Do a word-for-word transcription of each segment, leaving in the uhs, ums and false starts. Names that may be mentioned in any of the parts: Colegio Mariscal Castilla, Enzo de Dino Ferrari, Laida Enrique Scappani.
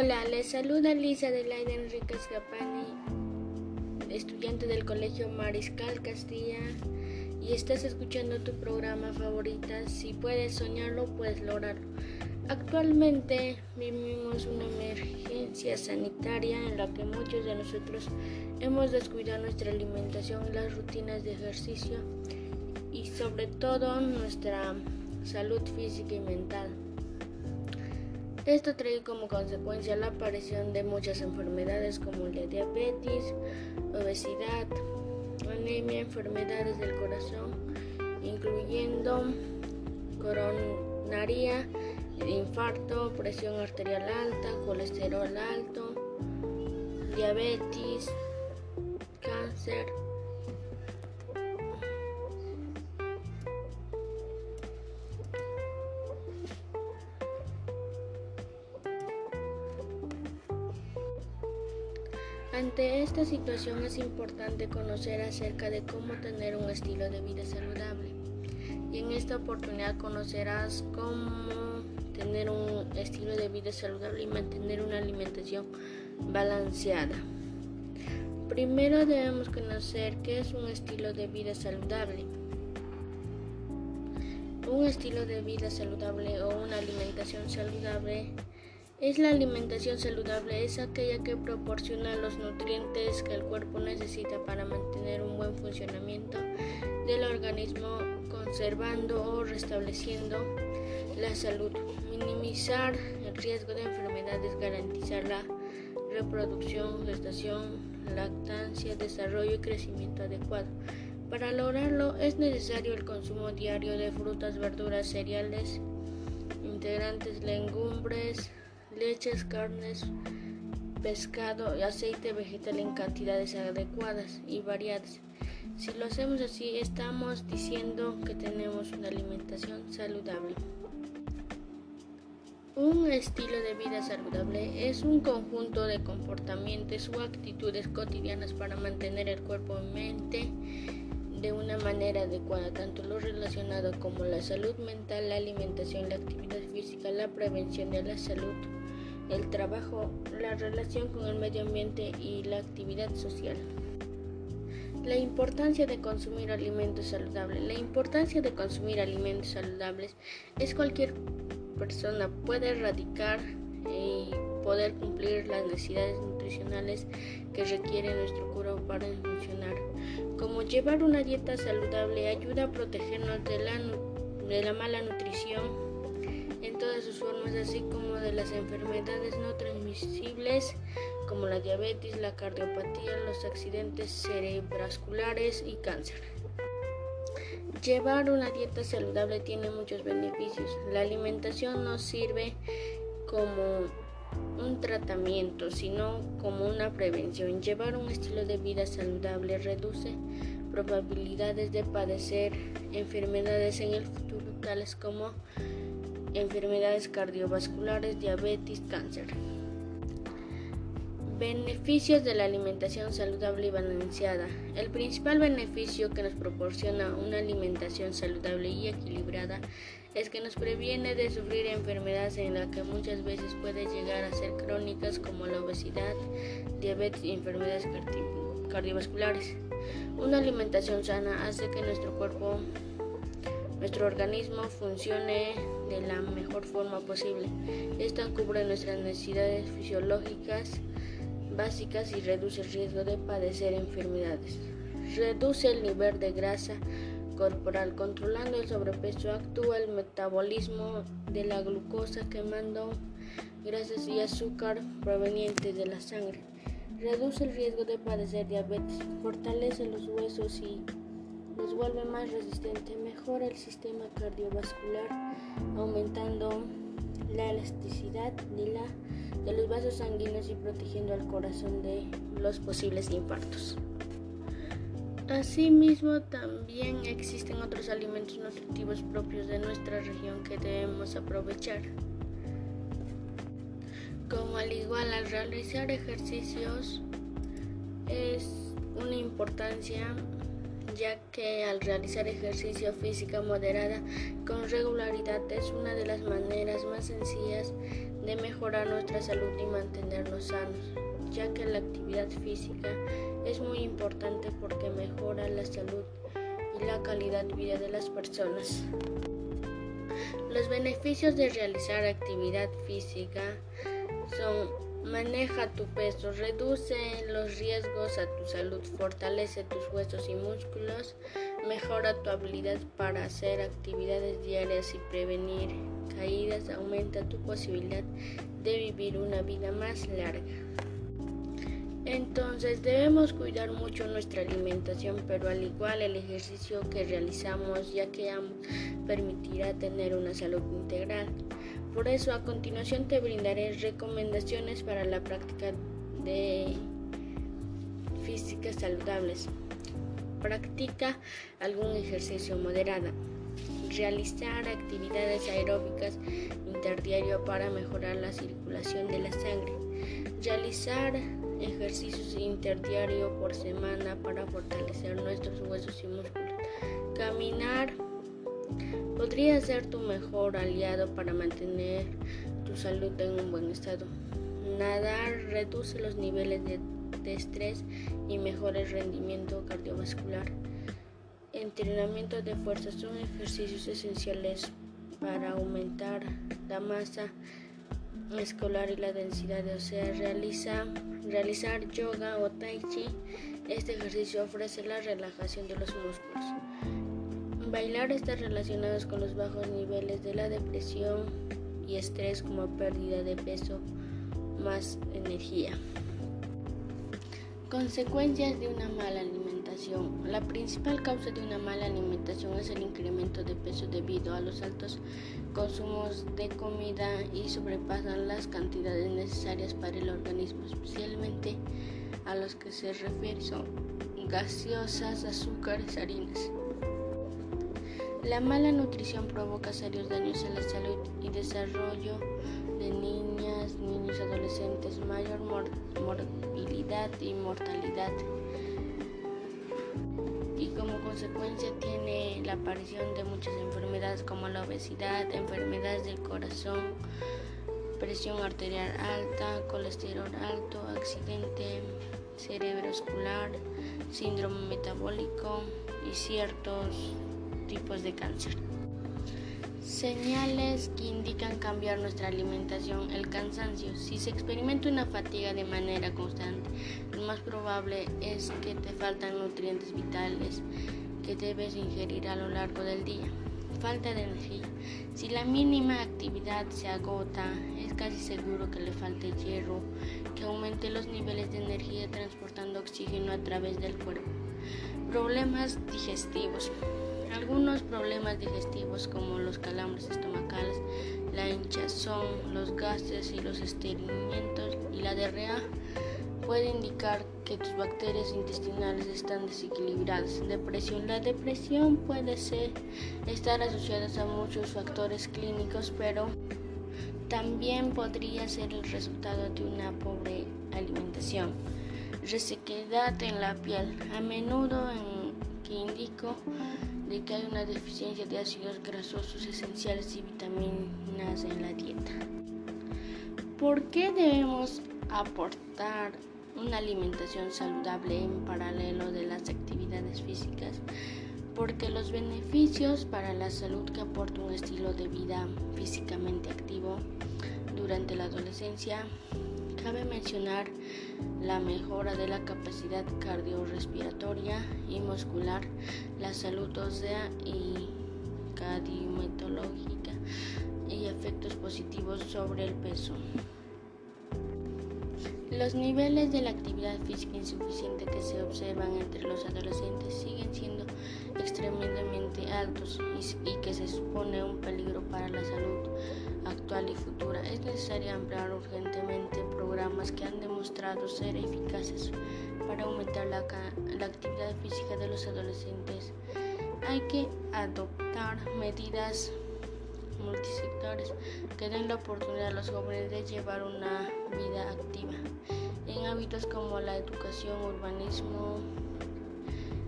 Hola, les saluda Lisa de Laida Enrique Scappani, estudiante del Colegio Mariscal Castilla, y estás escuchando tu programa favorita. Si puedes soñarlo, puedes lograrlo. Actualmente vivimos una emergencia sanitaria en la que muchos de nosotros hemos descuidado nuestra alimentación, las rutinas de ejercicio y sobre todo nuestra salud física y mental. Esto trae como consecuencia la aparición de muchas enfermedades como la diabetes, obesidad, anemia, enfermedades del corazón, incluyendo coronaria, infarto, presión arterial alta, colesterol alto, diabetes, cáncer. Ante esta situación es importante conocer acerca de cómo tener un estilo de vida saludable, y en esta oportunidad conocerás cómo tener un estilo de vida saludable y mantener una alimentación balanceada. Primero debemos conocer qué es un estilo de vida saludable. Un estilo de vida saludable o una alimentación saludable es la alimentación saludable, es aquella que proporciona los nutrientes que el cuerpo necesita para mantener un buen funcionamiento del organismo, conservando o restableciendo la salud, minimizar el riesgo de enfermedades, garantizar la reproducción, gestación, lactancia, desarrollo y crecimiento adecuado. Para lograrlo es necesario el consumo diario de frutas, verduras, cereales, integrantes, legumbres, leches, carnes, pescado y aceite vegetal en cantidades adecuadas y variadas. Si lo hacemos así, estamos diciendo que tenemos una alimentación saludable. Un estilo de vida saludable es un conjunto de comportamientos o actitudes cotidianas para mantener el cuerpo y mente de una manera adecuada, tanto lo relacionado como la salud mental, la alimentación, la actividad física, la prevención de la salud, el trabajo, la relación con el medio ambiente y la actividad social. La importancia de consumir alimentos saludables. La importancia de consumir alimentos saludables es cualquier persona puede erradicar y poder cumplir las necesidades nutricionales que requiere nuestro cuerpo para funcionar. Como llevar una dieta saludable ayuda a protegernos de la, nu- de la mala nutrición en todas sus formas, así como de las enfermedades no transmisibles como la diabetes, la cardiopatía, los accidentes cerebrovasculares y cáncer. Llevar una dieta saludable tiene muchos beneficios. La alimentación no sirve como un tratamiento, sino como una prevención. Llevar un estilo de vida saludable reduce probabilidades de padecer enfermedades en el futuro, tales como enfermedades cardiovasculares, diabetes, cáncer. Beneficios de la alimentación saludable y balanceada. El principal beneficio que nos proporciona una alimentación saludable y equilibrada es que nos previene de sufrir enfermedades en las que muchas veces pueden llegar a ser crónicas, como la obesidad, diabetes y enfermedades cardi- cardiovasculares. Una alimentación sana hace que nuestro cuerpo, nuestro organismo funcione de la mejor forma posible. Esta cubre nuestras necesidades fisiológicas básicas y reduce el riesgo de padecer enfermedades. Reduce el nivel de grasa corporal, controlando el sobrepeso, actúa el metabolismo de la glucosa, quemando grasas y azúcar provenientes de la sangre. Reduce el riesgo de padecer diabetes, fortalece los huesos y los vuelve más resistentes, mejora el sistema cardiovascular, aumentando la elasticidad de la de los vasos sanguíneos y protegiendo al corazón de los posibles infartos. Asimismo, también existen otros alimentos nutritivos propios de nuestra región que debemos aprovechar. Como al igual al realizar ejercicios es una importancia, ya que al realizar ejercicio física moderada con regularidad es una de las maneras más sencillas de mejorar nuestra salud y mantenernos sanos, ya que la actividad física es muy importante porque mejora la salud y la calidad de vida de las personas. Los beneficios de realizar actividad física son: maneja tu peso, reduce los riesgos a tu salud, fortalece tus huesos y músculos, mejora tu habilidad para hacer actividades diarias y prevenir caídas, aumenta tu posibilidad de vivir una vida más larga. Entonces debemos cuidar mucho nuestra alimentación, pero al igual el ejercicio que realizamos, ya que ambos permitirá tener una salud integral. Por eso a continuación te brindaré recomendaciones para la práctica de físicas saludables. Practica algún ejercicio moderado. Realizar actividades aeróbicas interdiario para mejorar la circulación de la sangre. Realizar ejercicios interdiario por semana para fortalecer nuestros huesos y músculos. Caminar podría ser tu mejor aliado para mantener tu salud en un buen estado. Nadar reduce los niveles de, de estrés y mejora el rendimiento cardiovascular. Entrenamiento de fuerza son ejercicios esenciales para aumentar la masa muscular y la densidad ósea. Realiza Realizar yoga o tai chi. Este ejercicio ofrece la relajación de los músculos. Bailar está relacionado con los bajos niveles de la depresión y estrés, como pérdida de peso, más energía. Consecuencias de una mala alimentación. La principal causa de una mala alimentación es el incremento de peso debido a los altos consumos de comida y sobrepasan las cantidades necesarias para el organismo, especialmente a los que se refieren son gaseosas, azúcares, harinas. La mala nutrición provoca serios daños a la salud y desarrollo de niñas, niños, adolescentes, mayor mor- morbilidad y mortalidad. Y como consecuencia tiene la aparición de muchas enfermedades como la obesidad, enfermedades del corazón, presión arterial alta, colesterol alto, accidente cerebrovascular, síndrome metabólico y ciertos tipos de cáncer. Señales que indican cambiar nuestra alimentación. El cansancio. Si se experimenta una fatiga de manera constante, lo más probable es que te faltan nutrientes vitales que debes ingerir a lo largo del día. Falta de energía. Si la mínima actividad se agota, es casi seguro que le falte hierro, que aumente los niveles de energía transportando oxígeno a través del cuerpo. Problemas digestivos. Algunos problemas digestivos como los calambres estomacales, la hinchazón, los gases y los estreñimientos y la diarrea puede indicar que tus bacterias intestinales están desequilibradas. Depresión. La depresión puede ser, estar asociada a muchos factores clínicos, pero también podría ser el resultado de una pobre alimentación. Resequedad en la piel. A menudo en, que indico de que hay una deficiencia de ácidos grasos esenciales y vitaminas en la dieta. ¿Por qué debemos aportar una alimentación saludable en paralelo de las actividades físicas? Porque los beneficios para la salud que aporta un estilo de vida físicamente activo durante la adolescencia, cabe mencionar la mejora de la capacidad cardiorrespiratoria y muscular, la salud ósea y cardiometabólica y efectos positivos sobre el peso. Los niveles de la actividad física insuficiente que se observan entre los adolescentes siguen siendo extremadamente altos y que se supone un peligro para la salud actual y futura. Es necesario ampliar urgentemente programas que han demostrado ser eficaces para aumentar la, la actividad física de los adolescentes. Hay que adoptar medidas multisectores que den la oportunidad a los jóvenes de llevar una vida activa en hábitos como la educación, urbanismo,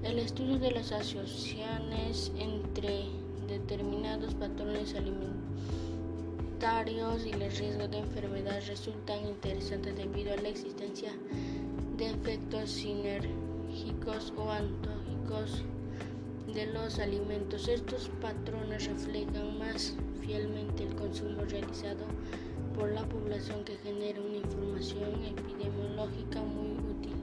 el estudio de las asociaciones entre determinados patrones alimenticios sanitarios y los riesgos de enfermedad resultan interesantes debido a la existencia de efectos sinérgicos o antagónicos de los alimentos. Estos patrones reflejan más fielmente el consumo realizado por la población, que genera una información epidemiológica muy útil.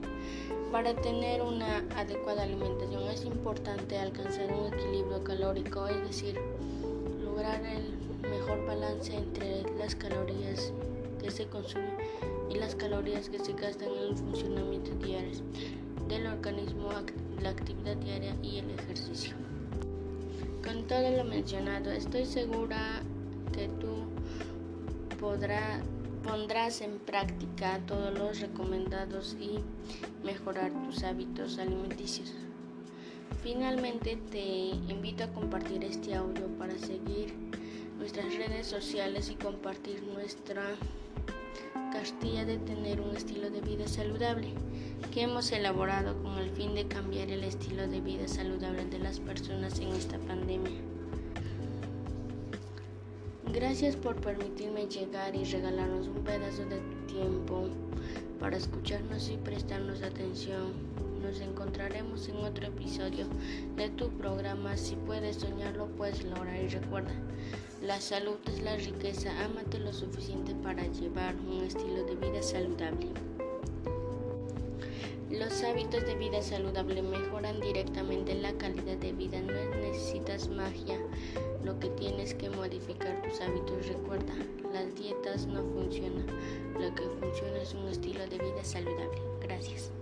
Para tener una adecuada alimentación es importante alcanzar un equilibrio calórico, es decir, lograr el mejor balance entre las calorías que se consumen y las calorías que se gastan en el funcionamiento diario del organismo, la actividad diaria y el ejercicio. Con todo lo mencionado, estoy segura que tú podrás pondrás en práctica todos los recomendados y mejorar tus hábitos alimenticios. Finalmente, te invito a compartir este audio para seguir nuestras redes sociales y compartir nuestra Castilla de tener un estilo de vida saludable, que hemos elaborado con el fin de cambiar el estilo de vida saludable de las personas en esta pandemia. Gracias por permitirme llegar y regalarnos un pedazo de tu tiempo para escucharnos y prestarnos atención. Nos encontraremos en otro episodio de tu programa. Si puedes soñarlo, puedes lograr. Y recuerda, la salud es la riqueza. Ámate lo suficiente para llevar un estilo de vida saludable. Los hábitos de vida saludable mejoran directamente la calidad de vida. No necesitas magia, lo que tienes que modificar tus hábitos. Recuerda, las dietas no funcionan, lo que funciona es un estilo de vida saludable. Gracias.